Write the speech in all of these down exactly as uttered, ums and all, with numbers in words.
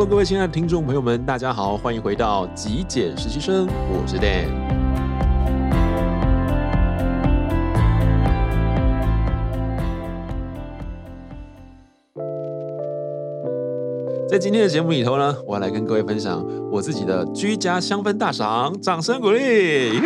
Hello， 各位亲爱的听众朋友们，大家好，欢迎回到极简实习生，我是 Dan。在今天的节目里头呢，我要来跟各位分享我自己的居家香氛大赏，掌声鼓励。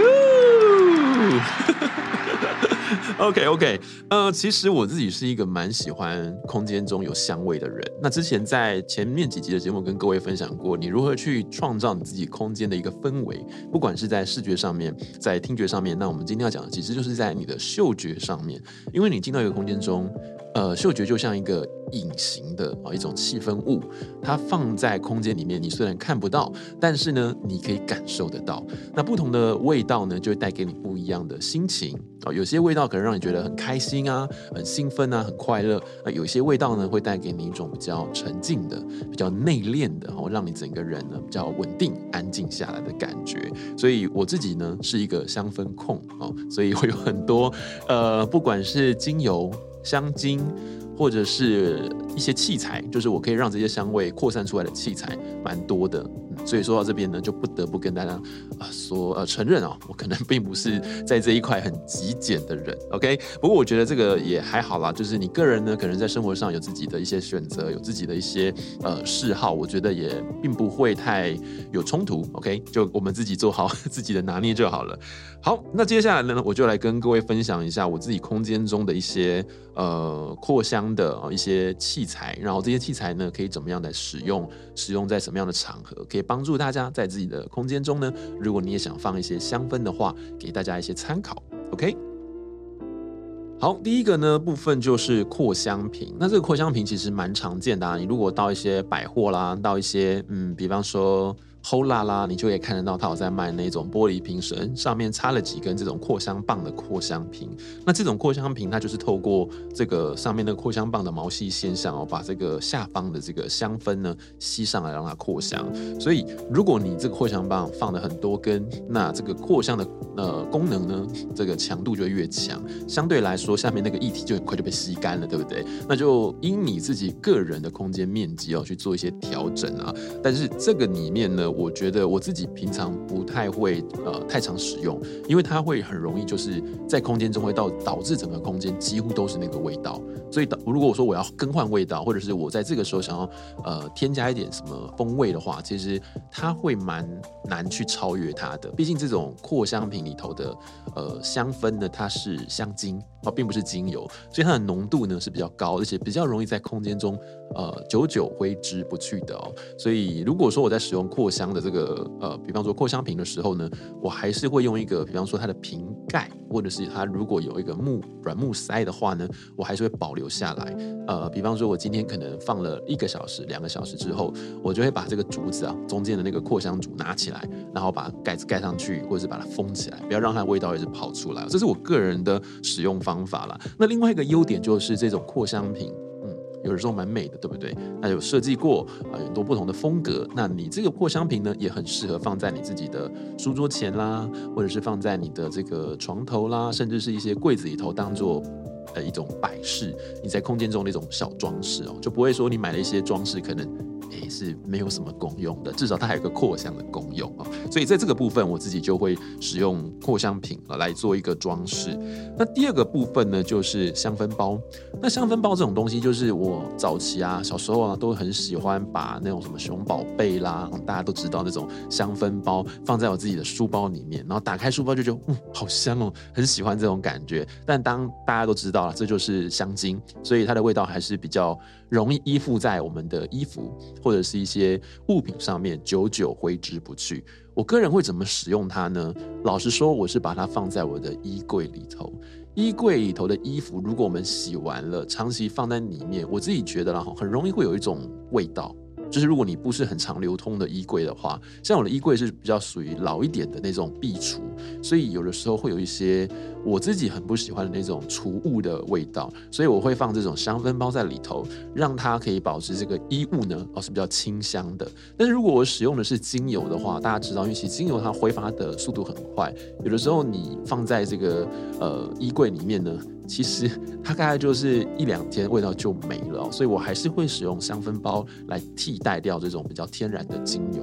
OK OK， 呃，其实我自己是一个蛮喜欢空间中有香味的人。那之前在前面几集的节目跟各位分享过，你如何去创造你自己空间的一个氛围，不管是在视觉上面，在听觉上面。那我们今天要讲的其实就是在你的嗅觉上面，因为你进到一个空间中，呃，嗅觉就像一个隐形的一种气氛物，它放在空间里面，你虽然看不到，但是呢，你可以感受得到。那不同的味道呢，就会带给你不一样的心情。有些味道可能让你觉得很开心啊，很兴奋啊，很快乐。有些味道呢，会带给你一种比较沉静的、比较内敛的，让你整个人呢比较稳定、安静下来的感觉。所以我自己呢是一个香氛控，所以我有很多呃，不管是精油、香精，或者是一些器材，就是我可以让这些香味扩散出来的器材蛮多的、嗯、所以说到这边呢，就不得不跟大家、呃说呃、承认、哦、我可能并不是在这一块很极简的人 OK， 不过我觉得这个也还好啦，就是你个人呢可能在生活上有自己的一些选择，有自己的一些、呃、嗜好，我觉得也并不会太有冲突 OK， 就我们自己做好自己的拿捏就好了。好，那接下来呢，我就来跟各位分享一下我自己空间中的一些呃扩香的一些器材，然后这些器材呢可以怎么样来使用，使用在什么样的场合，可以帮助大家在自己的空间中呢，如果你也想放一些香氛的话，给大家一些参考 OK。 好，第一个呢部分就是扩香瓶。那这个扩香瓶其实蛮常见的、啊、你如果到一些百货啦，到一些嗯，比方说Hola 啦，你就可以看得到它有在卖那种玻璃瓶身，上面插了几根这种扩香棒的扩香瓶。那这种扩香瓶它就是透过这个上面的扩香棒的毛细现象、哦、把这个下方的这个香氛呢吸上来让它扩香。所以如果你这个扩香棒放了很多根，那这个扩香的、呃、功能呢，这个强度就越强，相对来说下面那个液体就很快就被吸干了，对不对？那就因你自己个人的空间面积、哦、去做一些调整啊。但是这个里面呢，我觉得我自己平常不太会、呃、太常使用，因为它会很容易就是在空间中会到导致整个空间几乎都是那个味道。所以如果我说我要更换味道，或者是我在这个时候想要、呃、添加一点什么风味的话，其实它会蛮难去超越它的。毕竟这种扩香瓶里头的、呃、香氛呢，它是香精、哦、并不是精油，所以它的浓度呢是比较高，而且比较容易在空间中、呃、久久挥之不去的、哦、所以如果说我在使用扩香的这个呃，比方说扩香瓶的时候呢，我还是会用一个，比方说它的瓶盖，或者是它如果有一个木软木塞的话呢，我还是会保留下来。呃，比方说我今天可能放了一个小时、两个小时之后，我就会把这个竹子啊，中间的那个扩香竹拿起来，然后把盖子盖上去，或者是把它封起来，不要让它的味道一直跑出来。这是我个人的使用方法啦。那另外一个优点就是这种扩香瓶。有的时候蛮美的，对不对？那有设计过、呃、有很多不同的风格。那你这个扩香瓶呢，也很适合放在你自己的书桌前啦，或者是放在你的这个床头啦，甚至是一些柜子里头当做呃一种摆饰，你在空间中的一种小装饰哦，就不会说你买了一些装饰可能诶是没有什么功用的，至少它还有一个扩香的功用哦。所以在这个部分，我自己就会使用扩香瓶来做一个装饰。那第二个部分呢，就是香氛包。那香氛包这种东西，就是我早期啊，小时候啊，都很喜欢把那种什么熊宝贝啦，大家都知道那种香氛包放在我自己的书包里面，然后打开书包就觉得嗯，好香哦，很喜欢这种感觉。但当大家都知道这就是香精，所以它的味道还是比较容易依附在我们的衣服或者是一些物品上面，久久挥之不去。我个人会怎么使用它呢？老实说，我是把它放在我的衣柜里头。衣柜里头的衣服，如果我们洗完了，长期放在里面，我自己觉得啦，很容易会有一种味道。就是如果你不是很常流通的衣柜的话，像我的衣柜是比较属于老一点的那种壁橱，所以有的时候会有一些我自己很不喜欢的那种储物的味道，所以我会放这种香氛包在里头，让它可以保持这个衣物呢、哦、是比较清香的。但是如果我使用的是精油的话，大家知道，因为其实精油它挥发的速度很快，有的时候你放在这个呃衣柜里面呢，其实它大概就是一两天味道就没了、哦、所以我还是会使用香氛包来替代掉这种比较天然的精油。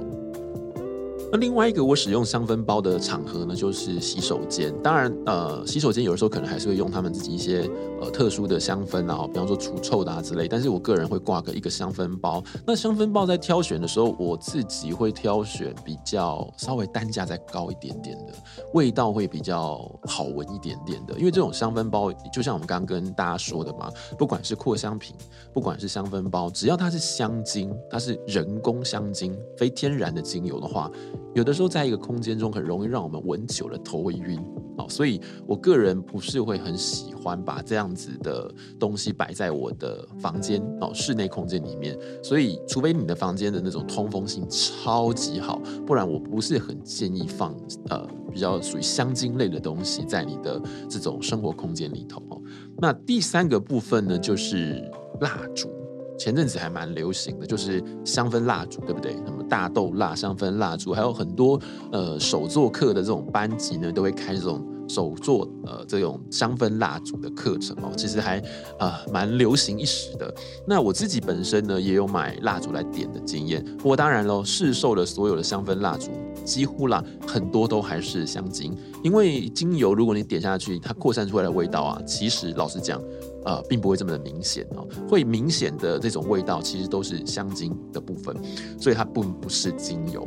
那另外一个我使用香氛包的场合呢，就是洗手间。当然呃，洗手间有的时候可能还是会用他们自己一些呃特殊的香氛啊，比方说除臭的啊之类，但是我个人会挂个一个香氛包。那香氛包在挑选的时候，我自己会挑选比较稍微单价再高一点点的，味道会比较好闻一点点的。因为这种香氛包就像我们刚刚跟大家说的嘛，不管是扩香瓶，不管是香氛包，只要它是香精，它是人工香精，非天然的精油的话，有的时候在一个空间中很容易让我们闻久了头会晕，所以我个人不是会很喜欢把这样子的东西摆在我的房间室内空间里面，所以除非你的房间的那种通风性超级好，不然我不是很建议放、呃、比较属于香精类的东西在你的这种生活空间里头。那第三个部分呢，就是蜡烛，前阵子还蛮流行的，就是香氛蜡烛，对不对？那么大豆蜡、香氛蜡烛，还有很多呃手作课的这种班级呢，都会开这种手作呃这种香氛蜡烛的课程哦，其实还啊蛮、呃、流行一时的。那我自己本身呢，也有买蜡烛来点的经验，不过当然喽，市售的所有的香氛蜡烛，几乎啦很多都还是香精，因为精油如果你点下去，它扩散出来的味道啊，其实老实讲，呃，并不会这么的明显哦，会明显的这种味道其实都是香精的部分，所以它并不是精油。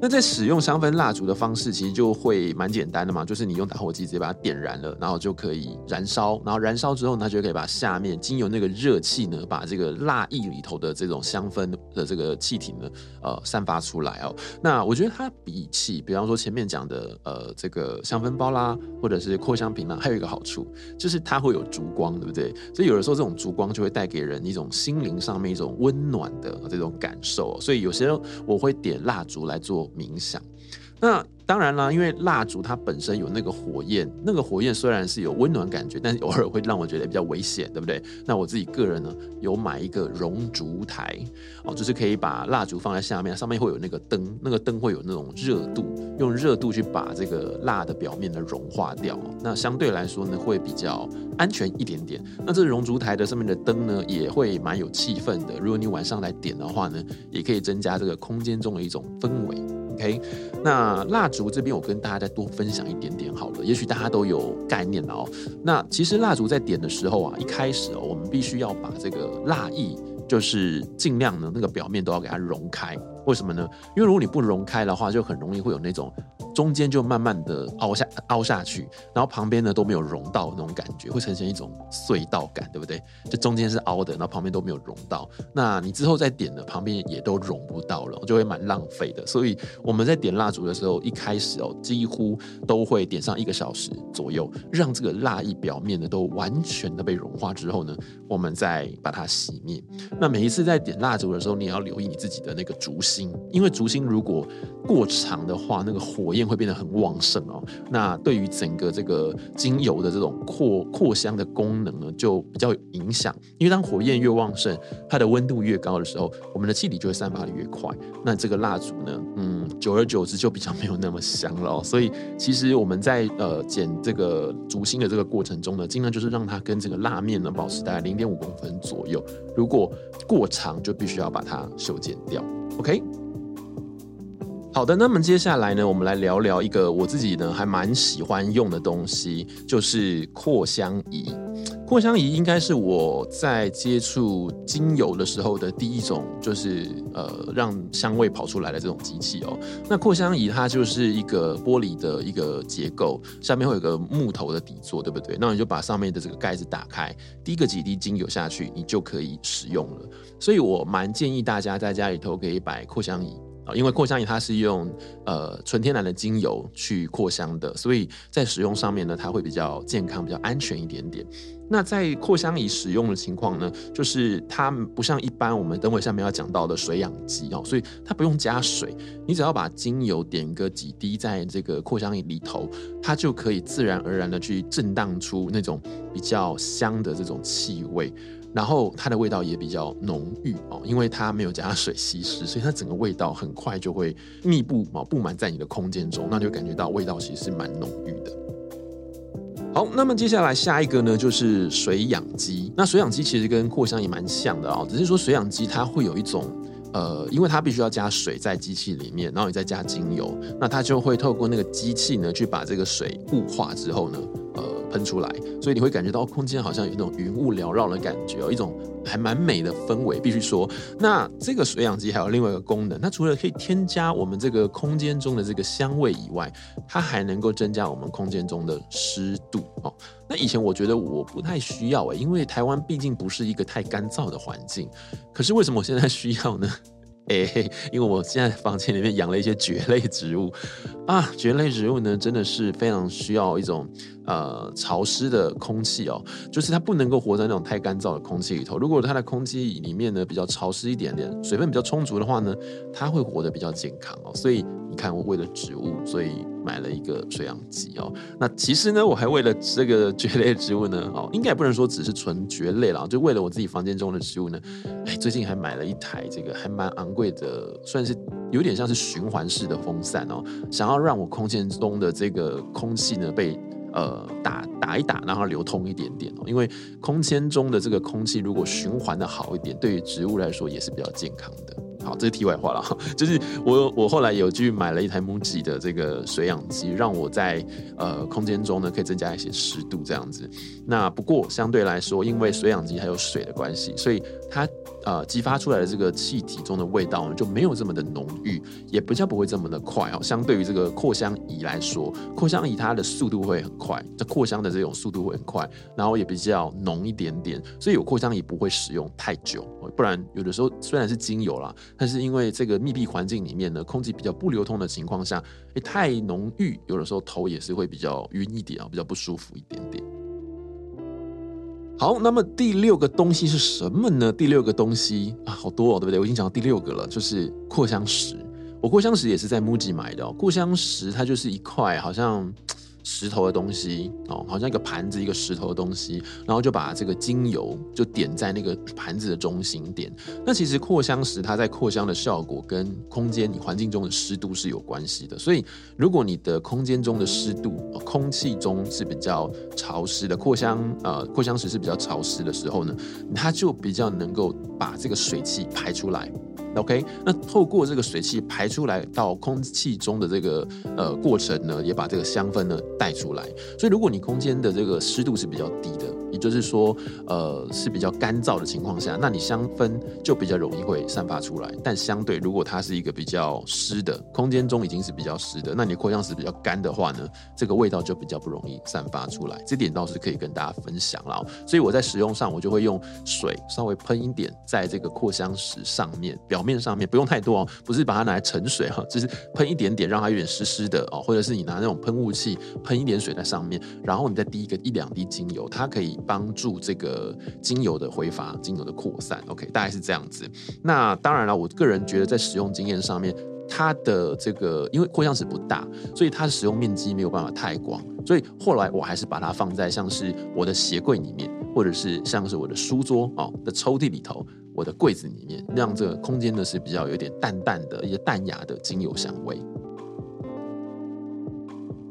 那在使用香氛蜡烛的方式其实就会蛮简单的嘛，就是你用打火机直接把它点燃了，然后就可以燃烧，然后燃烧之后它就可以把下面经由那个热气呢，把这个蜡液里头的这种香氛的这个气体呢呃散发出来哦。那我觉得它比起比方说前面讲的呃这个香氛包啦，或者是扩香瓶啦，还有一个好处就是它会有烛光，对不对？所以有的时候这种烛光就会带给人一种心灵上面一种温暖的这种感受哦，所以有些我会点蜡烛来做冥想。那当然啦，因为蜡烛它本身有那个火焰，那个火焰虽然是有温暖感觉，但是偶尔会让我觉得比较危险，对不对？那我自己个人呢，有买一个熔烛台、哦、就是可以把蜡烛放在下面，上面会有那个灯，那个灯会有那种热度，用热度去把这个蜡的表面的融化掉、哦、那相对来说呢，会比较安全一点点。那这熔烛台的上面的灯呢，也会蛮有气氛的，如果你晚上来点的话呢，也可以增加这个空间中的一种氛围。OK， 那蜡烛这边我跟大家再多分享一点点好了，也许大家都有概念了哦。那其实蜡烛在点的时候啊，一开始哦，我们必须要把这个蜡液，就是尽量呢那个表面都要给它融开。为什么呢？因为如果你不融开的话，就很容易会有那种中间就慢慢的凹 下, 凹下去，然后旁边呢都没有融到那种感觉，会呈现一种隧道感，对不对？就中间是凹的，然后旁边都没有融到，那你之后再点的旁边也都融不到了，就会蛮浪费的。所以我们在点蜡烛的时候，一开始哦，几乎都会点上一个小时左右，让这个蜡液表面呢都完全的被融化之后呢，我们再把它熄灭。那每一次在点蜡烛的时候，你也要留意你自己的那个烛芯，因为烛芯如果过长的话，那个火焰会变得很旺盛哦。那对于整个这个精油的这种扩扩香的功能呢，就比较有影响。因为当火焰越旺盛，它的温度越高的时候，我们的气体就会散发的越快。那这个蜡烛呢，嗯，久而久之就比较没有那么香了哦。所以其实我们在呃剪这个烛芯的这个过程中呢，尽量就是让它跟这个蜡面呢保持大概零点五公分左右。如果过长，就必须要把它修剪掉。OK， 好的，那么接下来呢，我们来聊聊一个我自己呢还蛮喜欢用的东西，就是扩香仪。扩香仪应该是我在接触精油的时候的第一种，就是呃让香味跑出来的这种机器哦。那扩香仪它就是一个玻璃的一个结构，下面会有一个木头的底座，对不对？那你就把上面的这个盖子打开，滴个几滴精油下去，你就可以使用了。所以我蛮建议大家在家里头可以摆扩香仪。因为扩香仪它是用呃纯天然的精油去扩香的，所以在使用上面呢，它会比较健康、比较安全一点点。那在扩香仪使用的情况呢，就是它不像一般我们等会下面要讲到的水氧机哦，所以它不用加水，你只要把精油点个几滴在这个扩香仪里头，它就可以自然而然的去震荡出那种比较香的这种气味。然后它的味道也比较浓郁、哦、因为它没有加水稀释，所以它整个味道很快就会密布、哦、布满在你的空间中，那就感觉到味道其实是蛮浓郁的。好，那么接下来下一个呢就是水氧机。那水氧机其实跟扩香也蛮像的啊、哦，只是说水氧机它会有一种呃，因为它必须要加水在机器里面，然后你再加精油，那它就会透过那个机器呢去把这个水雾化之后呢，呃，喷出来，所以你会感觉到空间好像有那种云雾缭绕的感觉、哦，一种还蛮美的氛围，必须说。那这个水氧机还有另外一个功能，它除了可以添加我们这个空间中的这个香味以外，它还能够增加我们空间中的湿度、哦，那以前我觉得我不太需要、欸，因为台湾毕竟不是一个太干燥的环境。可是为什么我现在需要呢？哎、欸，因为我现在房间里面养了一些蕨类植物啊，蕨类植物呢真的是非常需要一种呃潮湿的空气哦，就是它不能够活在那种太干燥的空气里头。如果它的空气里面呢比较潮湿一点点，水分比较充足的话呢，它会活得比较健康哦。所以你看，我为了植物，所以买了一个水氧机哦。那其实呢，我还为了这个蕨类植物呢，哦，应该也不能说只是纯蕨类啦，就为了我自己房间中的植物呢，哎，最近还买了一台这个还蛮昂贵的，算是有点像是循环式的风扇哦，想要让我空间中的这个空气呢被呃打打一打，让它流通一点点哦。因为空间中的这个空气如果循环的好一点，对于植物来说也是比较健康的。好，这是题外话了，就是 我, 我后来有去买了一台 M U J I 的这个水氧机，让我在、呃、空间中呢可以增加一些湿度这样子。那不过相对来说，因为水氧机还有水的关系，所以它呃激发出来的这个气体中的味道呢就没有这么的浓郁，也比较不会这么的快哦。相对于这个扩香仪来说，扩香仪它的速度会很快，这扩香的这种速度会很快，然后也比较浓一点点，所以有扩香仪不会使用太久，不然有的时候虽然是精油啦，但是因为这个密闭环境里面呢，空气比较不流通的情况下，欸、太浓郁，有的时候头也是会比较晕一点，比较不舒服一点点。好，那么第六个东西是什么呢？第六个东西啊，好多哦，对不对？我已经讲到第六个了，就是扩香石。我扩香石也是在 M U J I 买的哦。扩香石它就是一块好像石头的东西哦，好像一个盘子一个石头的东西，然后就把这个精油就点在那个盘子的中心点。那其实扩香石它在扩香的效果跟空间你环境中的湿度是有关系的，所以如果你的空间中的湿度、哦、空气中是比较潮湿的，扩香呃扩香石是比较潮湿的时候呢，它就比较能够把这个水汽排出来。OK， 那透过这个水汽排出来到空气中的这个呃过程呢，也把这个香氛呢带出来。所以如果你空间的这个湿度是比较低的，也就是说呃是比较干燥的情况下，那你香氛就比较容易会散发出来。但相对如果它是一个比较湿的空间中已经是比较湿的，那你扩香石比较干的话呢，这个味道就比较不容易散发出来。这点倒是可以跟大家分享啦。所以我在使用上，我就会用水稍微喷一点在这个扩香石上面表面。面上面不用太多、哦、不是把它拿来盛水、哦、就是喷一点点让它有点湿湿的、哦、或者是你拿那种喷雾器喷一点水在上面，然后你再滴一个一两滴精油，它可以帮助这个精油的挥发，精油的扩散。 OK， 大概是这样子。那当然了，我个人觉得在使用经验上面，它的这个因为扩香石不大，所以它的使用面积没有办法太广，所以后来我还是把它放在像是我的鞋柜里面，或者是像是我的书桌、哦、的抽屉里头，我的柜子里面，让这个空间呢是比较有点淡淡的一些淡雅的精油香味。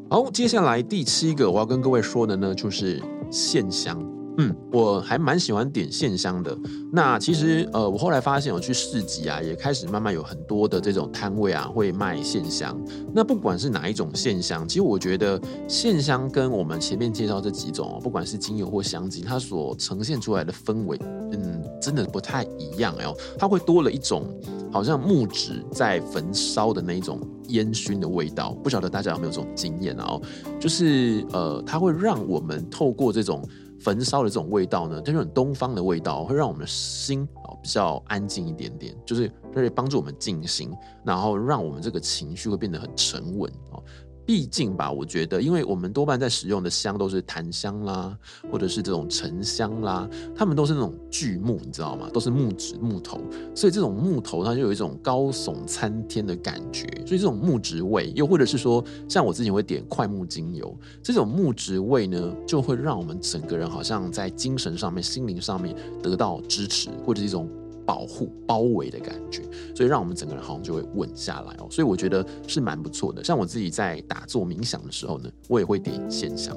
好，接下来第七个我要跟各位说的呢就是线香。嗯，我还蛮喜欢点线香的。那其实呃，我后来发现我去市集啊，也开始慢慢有很多的这种摊位啊，会卖线香。那不管是哪一种线香，其实我觉得线香跟我们前面介绍这几种，不管是精油或香精，它所呈现出来的氛围，嗯，真的不太一样哦。它会多了一种好像木质在焚烧的那一种烟熏的味道。不晓得大家有没有这种经验啊、哦？就是呃，它会让我们透过这种焚烧的这种味道呢，这种东方的味道，会让我们的心比较安静一点点，就是帮助我们静心，然后让我们这个情绪会变得很沉稳。毕竟吧，我觉得因为我们多半在使用的香都是檀香啦，或者是这种沉香啦，它们都是那种巨木，你知道吗？都是木质木头，所以这种木头它就有一种高耸参天的感觉，所以这种木质味，又或者是说像我之前会点快木精油，这种木质味呢就会让我们整个人好像在精神上面、心灵上面得到支持，或者是一种保护包围的感觉，所以让我们整个人好像就会稳下来哦，所以我觉得是蛮不错的。像我自己在打坐冥想的时候呢，我也会点线香。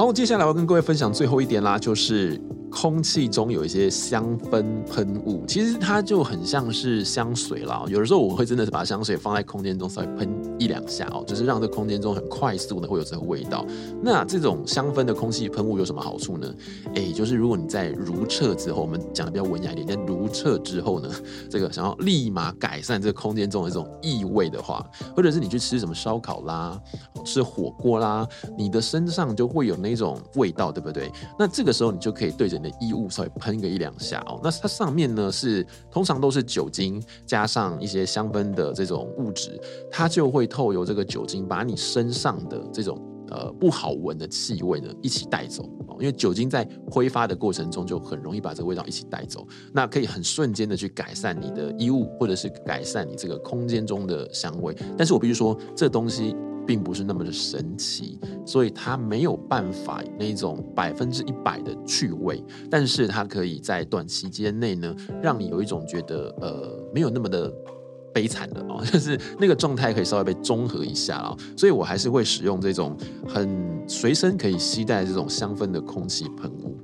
好，接下来我跟各位分享最后一点啦，就是空气中有一些香氛喷雾，其实它就很像是香水啦。有的时候我会真的是把香水放在空间中稍微喷一两下哦，就是让这空间中很快速的会有这个味道。那这种香氛的空气喷雾有什么好处呢？哎，就是如果你在如厕之后，我们讲的比较文雅一点，在如厕之后呢，这个想要立马改善这个空间中的这种异味的话，或者是你去吃什么烧烤啦、吃火锅啦，你的身上就会有那种味道，对不对？那这个时候你就可以对着你的衣物稍微喷个一两下哦。那它上面呢是通常都是酒精加上一些香氛的这种物质，它就会透由这个酒精把你身上的这种呃不好闻的气味呢一起带走哦。因为酒精在挥发的过程中就很容易把这个味道一起带走，那可以很瞬间的去改善你的衣物或者是改善你这个空间中的香味。但是我必须说，这东西并不是那么的神奇，所以它没有办法那种百分之一百的去味，但是它可以在短期间内呢，让你有一种觉得呃没有那么的悲惨的哦，就是那个状态可以稍微被中和一下哦。所以我还是会使用这种很随身可以携带这种香氛的空气喷雾。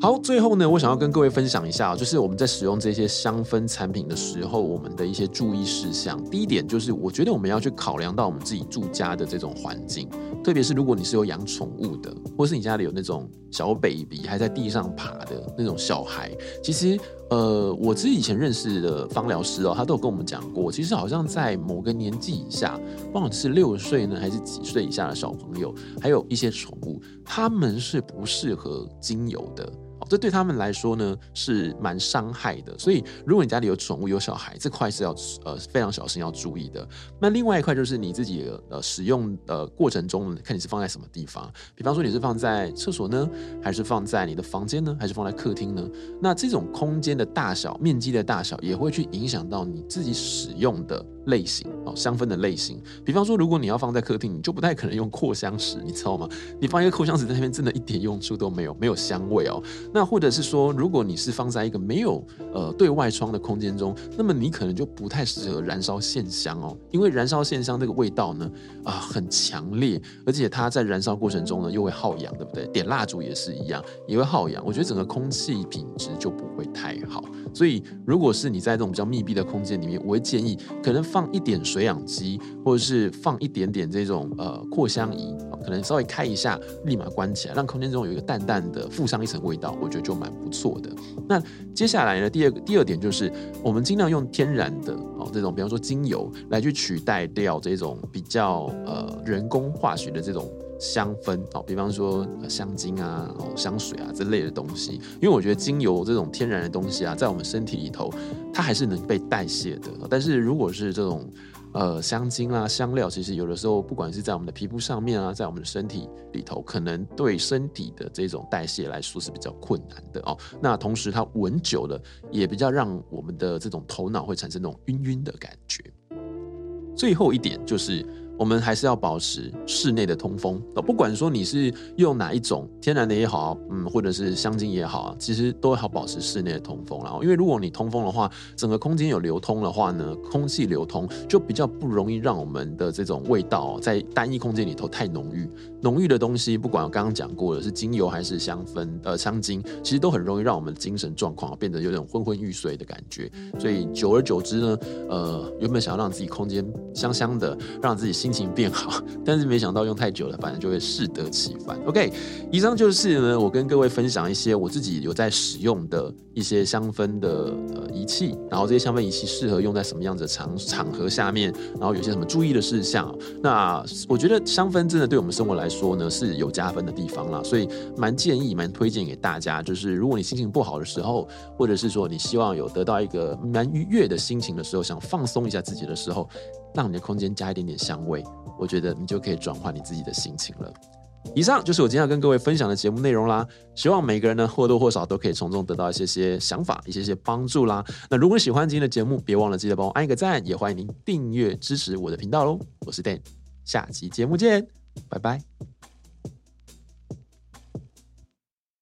好，最后呢，我想要跟各位分享一下，就是我们在使用这些香氛产品的时候，我们的一些注意事项。第一点就是，我觉得我们要去考量到我们自己住家的这种环境，特别是如果你是有养宠物的，或是你家里有那种小 baby 还在地上爬的那种小孩，其实呃，我自己以前认识的芳疗师哦，他都有跟我们讲过，其实好像在某个年纪以下，不管是六岁呢，还是几岁以下的小朋友，还有一些宠物，他们是不适合精油的。这对他们来说呢是蛮伤害的，所以如果你家里有宠物有小孩，这块是要、呃、非常小心要注意的。那另外一块就是你自己、呃、使用的过程中，看你是放在什么地方，比方说你是放在厕所呢，还是放在你的房间呢，还是放在客厅呢？那这种空间的大小、面积的大小也会去影响到你自己使用的类型、哦、香氛的类型。比方说如果你要放在客厅，你就不太可能用扩香石，你知道吗？你放一个扩香石在那边真的一点用处都没有，没有香味哦。那或者是说，如果你是放在一个没有、呃、对外窗的空间中，那么你可能就不太适合燃烧线香哦，因为燃烧线香这个味道呢、呃、很强烈，而且它在燃烧过程中呢又会耗氧，对不对？点蜡烛也是一样，也会耗氧，我觉得整个空气品质就不会太好。所以如果是你在这种比较密闭的空间里面，我会建议可能放一点水氧机，或者是放一点点这种呃扩香仪，可能稍微开一下立马关起来，让空间中有一个淡淡的附上一层味道，我觉得就蛮不错的。那接下来呢，第二个第二点就是我们尽量用天然的、哦、这种比方说精油来去取代掉这种比较呃人工化学的这种香氛、哦、比方说香精啊、哦、香水啊这类的东西，因为我觉得精油这种天然的东西啊，在我们身体里头它还是能被代谢的。但是如果是这种呃，香精啦、啊、香料，其实有的时候不管是在我们的皮肤上面啊，在我们的身体里头，可能对身体的这种代谢来说是比较困难的哦。那同时它闻久了，也比较让我们的这种头脑会产生那种晕晕的感觉。最后一点就是，我们还是要保持室内的通风，不管说你是用哪一种天然的也好、啊嗯、或者是香精也好、啊、其实都要保持室内的通风啦。因为如果你通风的话，整个空间有流通的话呢，空气流通就比较不容易让我们的这种味道、哦、在单一空间里头太浓郁。浓郁的东西，不管我刚刚讲过的是精油还是香氛、呃、香精，其实都很容易让我们精神状况、啊、变得有点昏昏欲睡的感觉。所以久而久之呢，呃，原本想要让自己空间香香的，让自己心心情变好，但是没想到用太久了，反正就会适得其反。 OK， 以上就是呢，我跟各位分享一些我自己有在使用的一些香氛的、呃、仪器，然后这些香氛仪器适合用在什么样子的 场, 场合下面，然后有些什么注意的事项。那我觉得香氛真的对我们生活来说呢是有加分的地方啦，所以蛮建议蛮推荐给大家，就是如果你心情不好的时候，或者是说你希望有得到一个蛮愉悦的心情的时候，想放松一下自己的时候，让你的空间加一点点香味，我觉得你就可以转换你自己的心情了。以上就是我今天要跟各位分享的节目内容啦，希望每个人呢或多或少都可以从中得到一些些想法，一些些帮助啦。那如果喜欢今天的节目，别忘了记得帮我按一个赞，也欢迎您订阅支持我的频道喽。我是 Dan， 下期节目见，拜拜。